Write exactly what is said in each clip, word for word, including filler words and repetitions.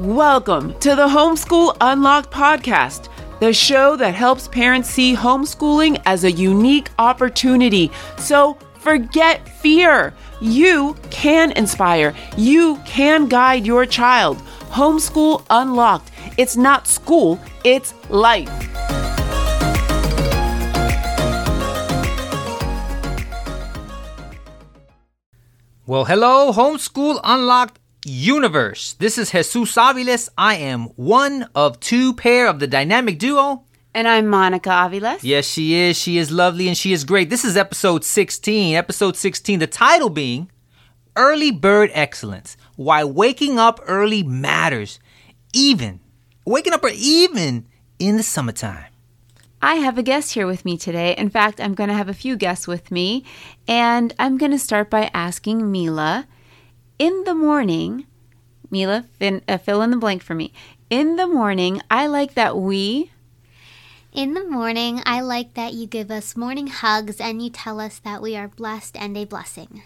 Welcome to the Homeschool Unlocked podcast, the show that helps parents see homeschooling as a unique opportunity. So forget fear. You can inspire. You can guide your child. Homeschool Unlocked. It's not school, it's life. Well, hello, Homeschool Unlocked universe. This is Jesus Aviles. I am one of two pair of the dynamic duo. And I'm Monica Aviles. Yes, she is. She is lovely and she is great. This is episode sixteen. Episode sixteen, the title being Early Bird Excellence. Why waking up early matters. Even. Waking up or even in the summertime. I have a guest here with me today. In fact, I'm going to have a few guests with me. And I'm going to start by asking Mila. In the morning, Mila, fin- uh, fill in the blank for me. In the morning, I like that we... In the morning, I like that you give us morning hugs and you tell us that we are blessed and a blessing.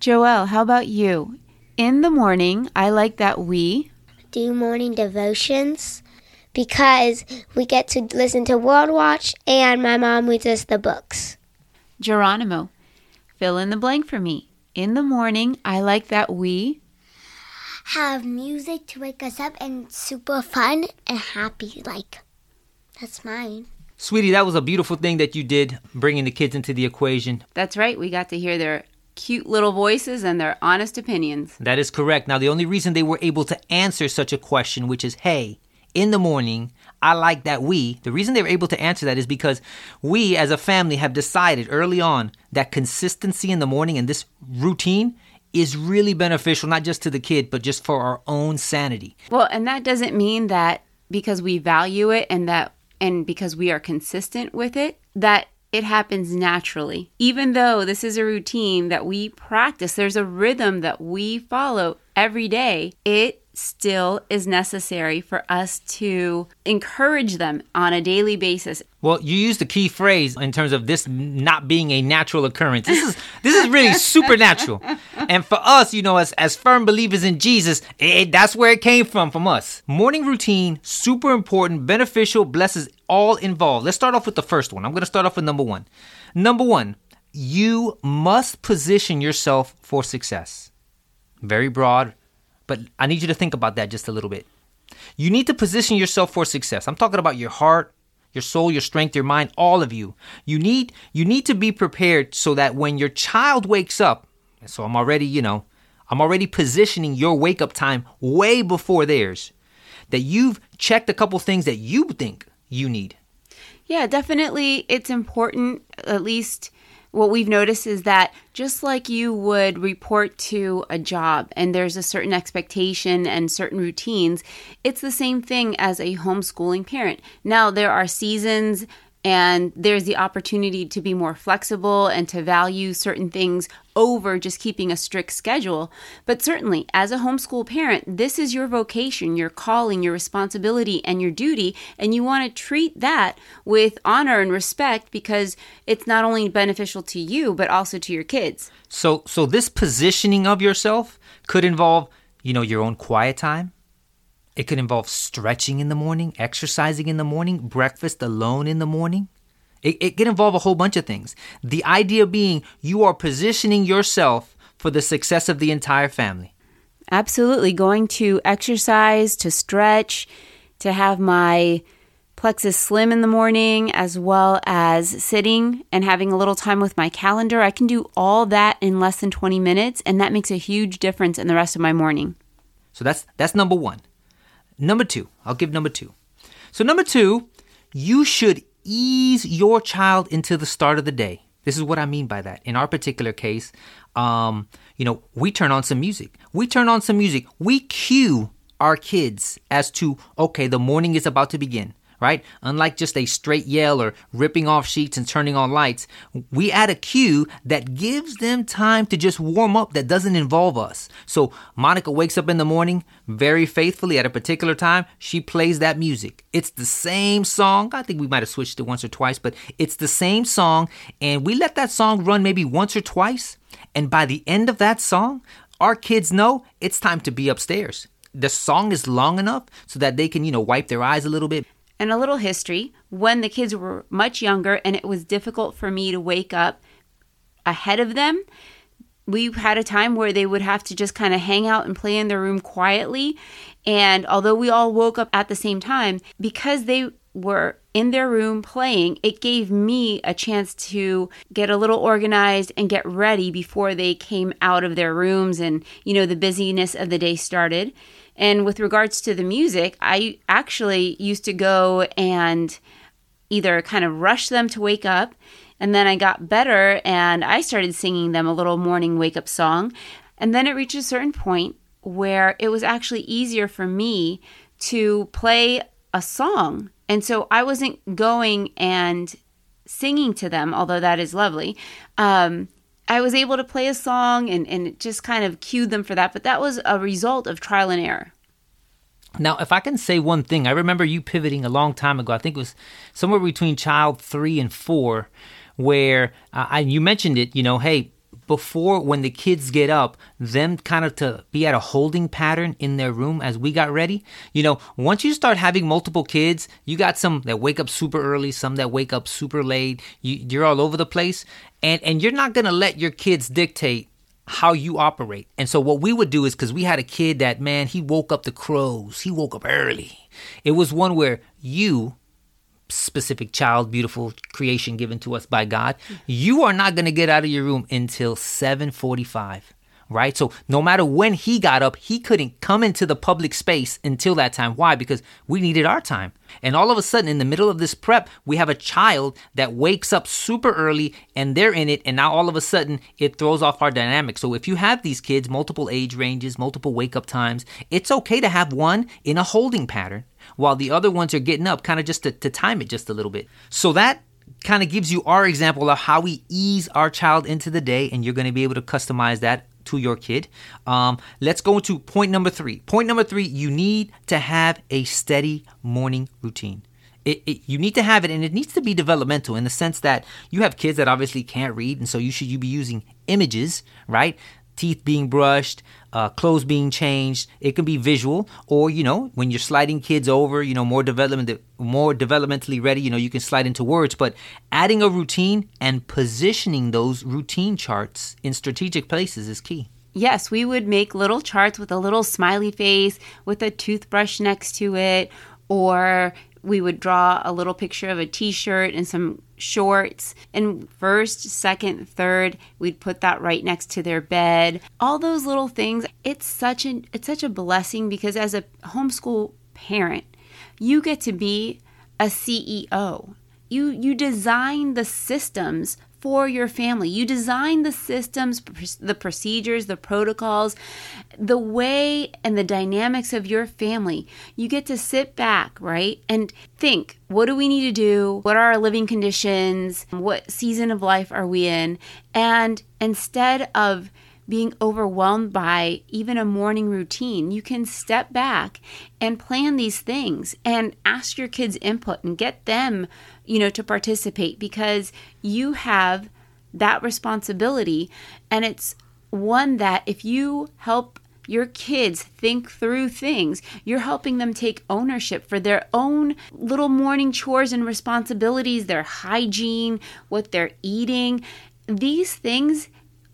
Joelle, how about you? In the morning, I like that we... do morning devotions because we get to listen to World Watch and my mom reads us the books. Geronimo, fill in the blank for me. In the morning, I like that we have music to wake us up and super fun and happy. Like, that's mine. Sweetie, that was a beautiful thing that you did, bringing the kids into the equation. That's right. We got to hear their cute little voices and their honest opinions. That is correct. Now, the only reason they were able to answer such a question, which is, hey, in the morning, I like that we, the reason they were able to answer that is because we as a family have decided early on that consistency in the morning and this routine is really beneficial, not just to the kid, but just for our own sanity. Well, and that doesn't mean that because we value it and that and because we are consistent with it, that it happens naturally. Even though this is a routine that we practice, there's a rhythm that we follow every day, it still is necessary for us to encourage them on a daily basis. Well, you used the key phrase in terms of this not being a natural occurrence. This is this is really supernatural. And for us, you know, as, as firm believers in Jesus, it, that's where it came from, from us. Morning routine, super important, beneficial, blesses all involved. Let's start off with the first one. I'm going to start off with number one. Number one, you must position yourself for success. Very broad. But I need you to think about that just a little bit. You need to position yourself for success. I'm talking about your heart, your soul, your strength, your mind, all of you. You need you need to be prepared so that when your child wakes up, and so I'm already, you know, I'm already positioning your wake up time way before theirs, that you've checked a couple things that you think you need. Yeah, definitely. It's important, at least what we've noticed is that just like you would report to a job and there's a certain expectation and certain routines, it's the same thing as a homeschooling parent. Now, there are seasons and there's the opportunity to be more flexible and to value certain things over just keeping a strict schedule. But certainly, as a homeschool parent, this is your vocation, your calling, your responsibility, and your duty. And you want to treat that with honor and respect because it's not only beneficial to you, but also to your kids. So so this positioning of yourself could involve, you know, your own quiet time. It could involve stretching in the morning, exercising in the morning, breakfast alone in the morning. It, it could involve a whole bunch of things. The idea being you are positioning yourself for the success of the entire family. Absolutely. Going to exercise, to stretch, to have my plexus slim in the morning, as well as sitting and having a little time with my calendar. I can do all that in less than twenty minutes, and that makes a huge difference in the rest of my morning. So that's that's number one. Number two, I'll give number two. So number two, you should ease your child into the start of the day. This is what I mean by that. In our particular case, um, you know, we turn on some music. We turn on some music. We cue our kids as to, okay, the morning is about to begin, right? Unlike just a straight yell or ripping off sheets and turning on lights, we add a cue that gives them time to just warm up that doesn't involve us. So Monica wakes up in the morning very faithfully at a particular time. She plays that music. It's the same song. I think we might have switched it once or twice, but it's the same song. And we let that song run maybe once or twice. And by the end of that song, our kids know it's time to be upstairs. the song is long enough so that they can, you know, wipe their eyes a little bit. And a little history. When the kids were much younger and it was difficult for me to wake up ahead of them, we had a time where they would have to just kind of hang out and play in their room quietly. And although we all woke up at the same time, because they were in their room playing, it gave me a chance to get a little organized and get ready before they came out of their rooms and, you know, the busyness of the day started. And with regards to the music, I actually used to go and either kind of rush them to wake up, and then I got better and I started singing them a little morning wake-up song. And then it reached a certain point where it was actually easier for me to play a song. And so I wasn't going and singing to them, although that is lovely. Um, I was able to play a song and, and it just kind of cued them for that. But that was a result of trial and error. Now, if I can say one thing, I remember you pivoting a long time ago. I think it was somewhere between child three and four where uh, I, you mentioned it, you know, hey, before when the kids get up, them kind of to be at a holding pattern in their room as we got ready. You know, once you start having multiple kids, you got some that wake up super early, some that wake up super late. You, you're all over the place. And, and you're not going to let your kids dictate how you operate. And so what we would do is, because we had a kid that, man, he woke up the crows. He woke up early. It was one where you, specific child, beautiful creation given to us by God, you are not going to get out of your room until seven forty-five, right? So no matter when he got up, he couldn't come into the public space until that time. Why? Because we needed our time. And all of a sudden, in the middle of this prep, we have a child that wakes up super early and they're in it. And now all of a sudden, it throws off our dynamic. So if you have these kids, multiple age ranges, multiple wake up times, it's okay to have one in a holding pattern while the other ones are getting up, kind of just to, to time it just a little bit. So that kind of gives you our example of how we ease our child into the day. And you're going to be able to customize that to your kid. Um, let's go to point number three. Point number three, you need to have a steady morning routine. It, it, you need to have it, and it needs to be developmental in the sense that you have kids that obviously can't read, and so you should you be using images, right? Teeth being brushed, uh, clothes being changed. It can be visual, or, you know, when you're sliding kids over, you know, more development, more developmentally ready, you know, you can slide into words. But adding a routine and positioning those routine charts in strategic places is key. Yes, we would make little charts with a little smiley face, with a toothbrush next to it, or we would draw a little picture of a t-shirt and some shorts, and first, second, third, we'd put that right next to their bed. All those little things. It's such an it's such a blessing, because as a homeschool parent, you get to be a C E O. You you design the systems for your family. You design the systems, the procedures, the protocols, the way and the dynamics of your family. You get to sit back, right, and think, what do we need to do? What are our living conditions? What season of life are we in? And instead of being overwhelmed by even a morning routine, you can step back and plan these things and ask your kids' input and get them, you know, to participate, because you have that responsibility. And it's one that if you help your kids think through things, you're helping them take ownership for their own little morning chores and responsibilities, their hygiene, what they're eating. These things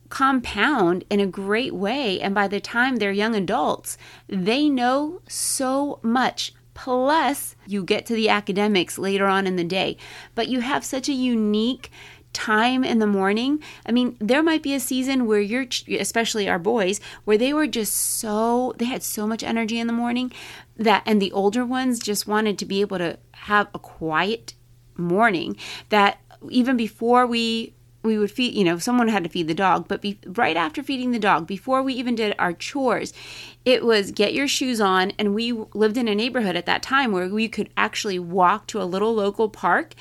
compound in a great way, and by the time they're young adults, they know so much. Plus, you get to the academics later on in the day, but you have such a unique time in the morning. I mean, there might be a season where you're, especially our boys, where they were just so, they had so much energy in the morning that, and the older ones just wanted to be able to have a quiet morning, that even before we We would feed, you know, someone had to feed the dog, but be, right after feeding the dog, before we even did our chores, it was get your shoes on. And we lived in a neighborhood at that time where we could actually walk to a little local park,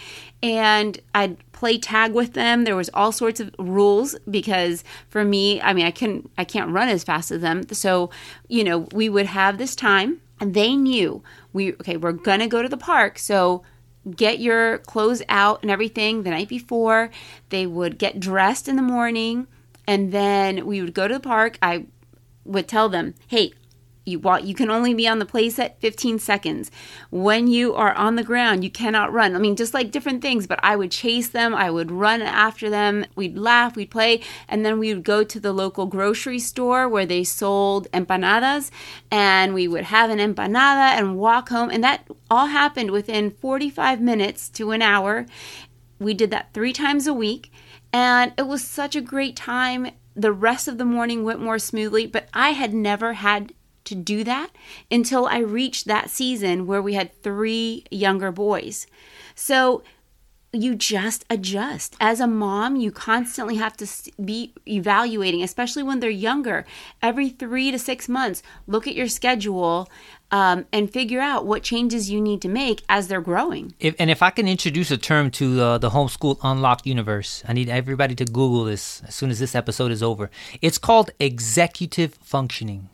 and I'd play tag with them. There was all sorts of rules, because for me, I mean, I can, I can't run as fast as them. So, you know, we would have this time, and they knew we, okay, we're going to go to the park. So get your clothes out and everything the night before. They would get dressed in the morning, and then we would go to the park. I would tell them, hey, You walk, you can only be on the playset fifteen seconds. When you are on the ground, you cannot run. I mean, just like different things, but I would chase them. I would run after them. We'd laugh, we'd play. And then we would go to the local grocery store where they sold empanadas, and we would have an empanada and walk home. And that all happened within forty-five minutes to an hour. We did that three times a week. And it was such a great time. The rest of the morning went more smoothly, but I had never had to do that until I reached that season where we had three younger boys. So you just adjust. As a mom, you constantly have to be evaluating, especially when they're younger. Every three to six months, look at your schedule um, and figure out what changes you need to make as they're growing. If, and if I can introduce a term to uh, the Homeschool Unlocked universe, I need everybody to Google this as soon as this episode is over. It's called executive functioning.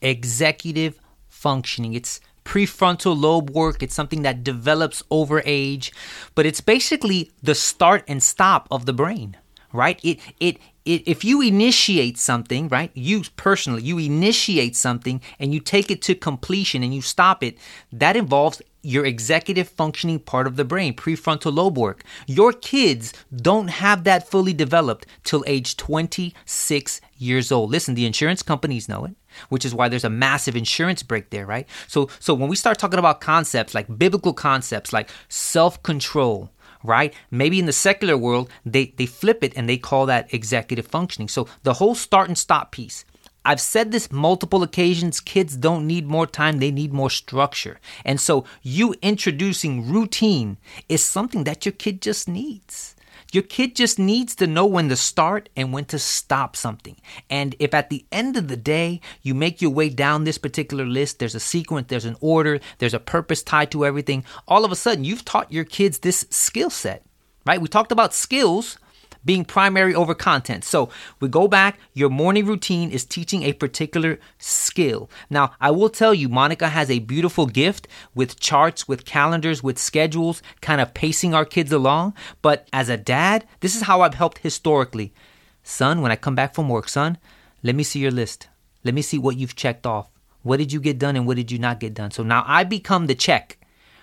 Executive functioning. It's prefrontal lobe work. It's something that develops over age, but it's basically the start and stop of the brain, right? It, it, it, if you initiate something, right, you personally, you initiate something and you take it to completion and you stop it, that involves your executive functioning part of the brain, prefrontal lobe work. Your kids don't have that fully developed till age twenty-six years old. Listen, the insurance companies know it, which is why there's a massive insurance break there, right? So so when we start talking about concepts like biblical concepts like self-control, right? Maybe in the secular world, they, they flip it and they call that executive functioning. So the whole start and stop piece. I've said this multiple occasions, kids don't need more time, they need more structure. And so you introducing routine is something that your kid just needs. Your kid just needs to know when to start and when to stop something. And if at the end of the day, you make your way down this particular list, there's a sequence, there's an order, there's a purpose tied to everything, all of a sudden you've taught your kids this skill set, right? We talked about skills being primary over content. So we go back, your morning routine is teaching a particular skill. Now, I will tell you, Monica has a beautiful gift with charts, with calendars, with schedules, kind of pacing our kids along. But as a dad, this is how I've helped historically. Son, when I come back from work, son, let me see your list. Let me see what you've checked off. What did you get done and what did you not get done? So now I become the check.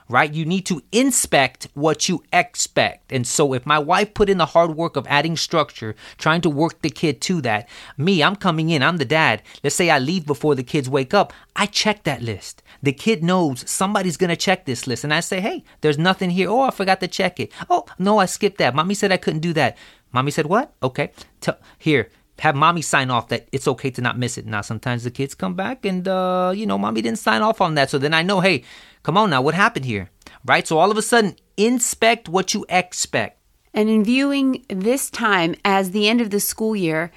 Right? You need to inspect what you expect. And so if my wife put in the hard work of adding structure, trying to work the kid to that, me, I'm coming in, I'm the dad. Let's say I leave before the kids wake up. I check that list. The kid knows somebody's going to check this list. And I say, hey, there's nothing here. Oh, I forgot to check it. Oh, no, I skipped that. Mommy said I couldn't do that. Mommy said what? Okay. T- here. Have mommy sign off that it's okay to not miss it. Now, sometimes the kids come back and, uh, you know, mommy didn't sign off on that. So then I know, hey, come on now, what happened here? Right? So all of a sudden, inspect what you expect. And in viewing this time as the end of the school year,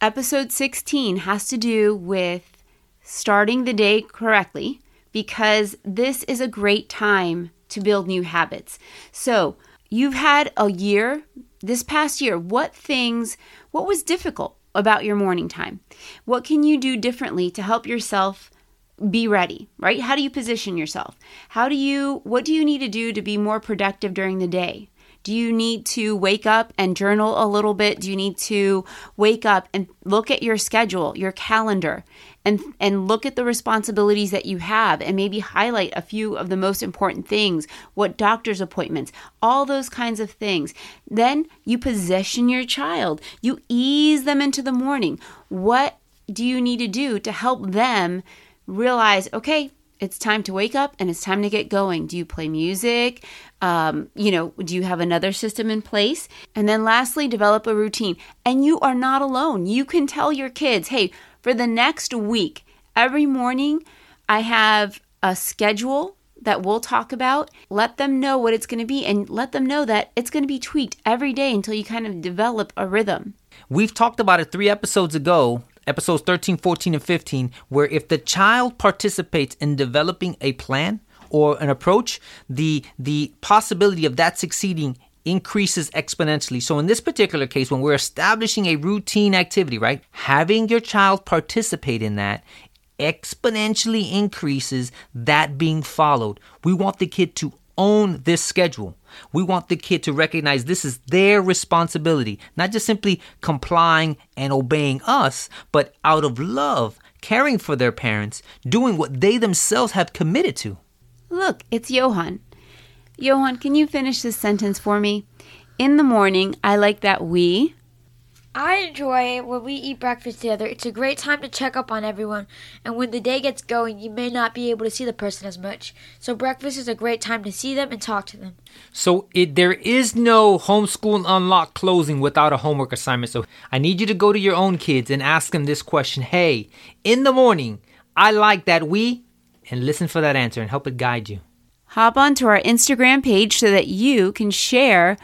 episode sixteen has to do with starting the day correctly, because this is a great time to build new habits. So you've had a year, this past year, what things, what was difficult about your morning time? What can you do differently to help yourself be ready, right? How do you position yourself? How do you, what do you need to do to be more productive during the day? Do you need to wake up and journal a little bit? Do you need to wake up and look at your schedule, your calendar, and and look at the responsibilities that you have and maybe highlight a few of the most important things, what doctor's appointments, all those kinds of things. Then you position your child. You ease them into the morning. What do you need to do to help them realize, okay, it's time to wake up and it's time to get going. Do you play music? Um, you know, do you have another system in place? And then lastly, develop a routine. And you are not alone. You can tell your kids, hey, for the next week, every morning I have a schedule that we'll talk about. Let them know what it's going to be and let them know that it's going to be tweaked every day until you kind of develop a rhythm. We've talked about it three episodes ago. Episodes thirteen, fourteen, and fifteen, where if the child participates in developing a plan or an approach, the the possibility of that succeeding increases exponentially. So in this particular case, when we're establishing a routine activity, right, having your child participate in that exponentially increases that being followed. We want the kid to own this schedule. We want the kid to recognize this is their responsibility, not just simply complying and obeying us, but out of love, caring for their parents, doing what they themselves have committed to. Look, it's Johan. Johan, can you finish this sentence for me? In the morning, I like that we... I enjoy it when we eat breakfast together. It's a great time to check up on everyone. And when the day gets going, you may not be able to see the person as much. So breakfast is a great time to see them and talk to them. So it, there is no Homeschool Unlocked closing without a homework assignment. So I need you to go to your own kids and ask them this question. Hey, in the morning, I like that we... And listen for that answer and help it guide you. Hop onto our Instagram page so that you can share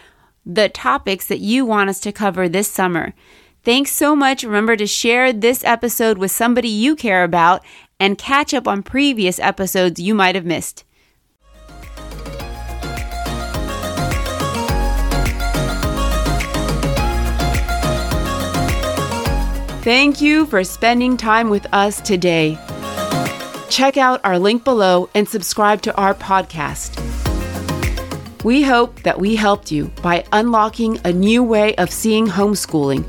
the topics that you want us to cover this summer. Thanks so much. Remember to share this episode with somebody you care about and catch up on previous episodes you might have missed. Thank you for spending time with us today. Check out our link below and subscribe to our podcast. We hope that we helped you by unlocking a new way of seeing homeschooling.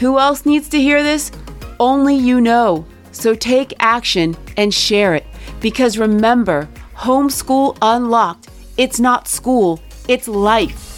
Who else needs to hear this? Only you know. So take action and share it. Because remember, Homeschool Unlocked, it's not school, it's life.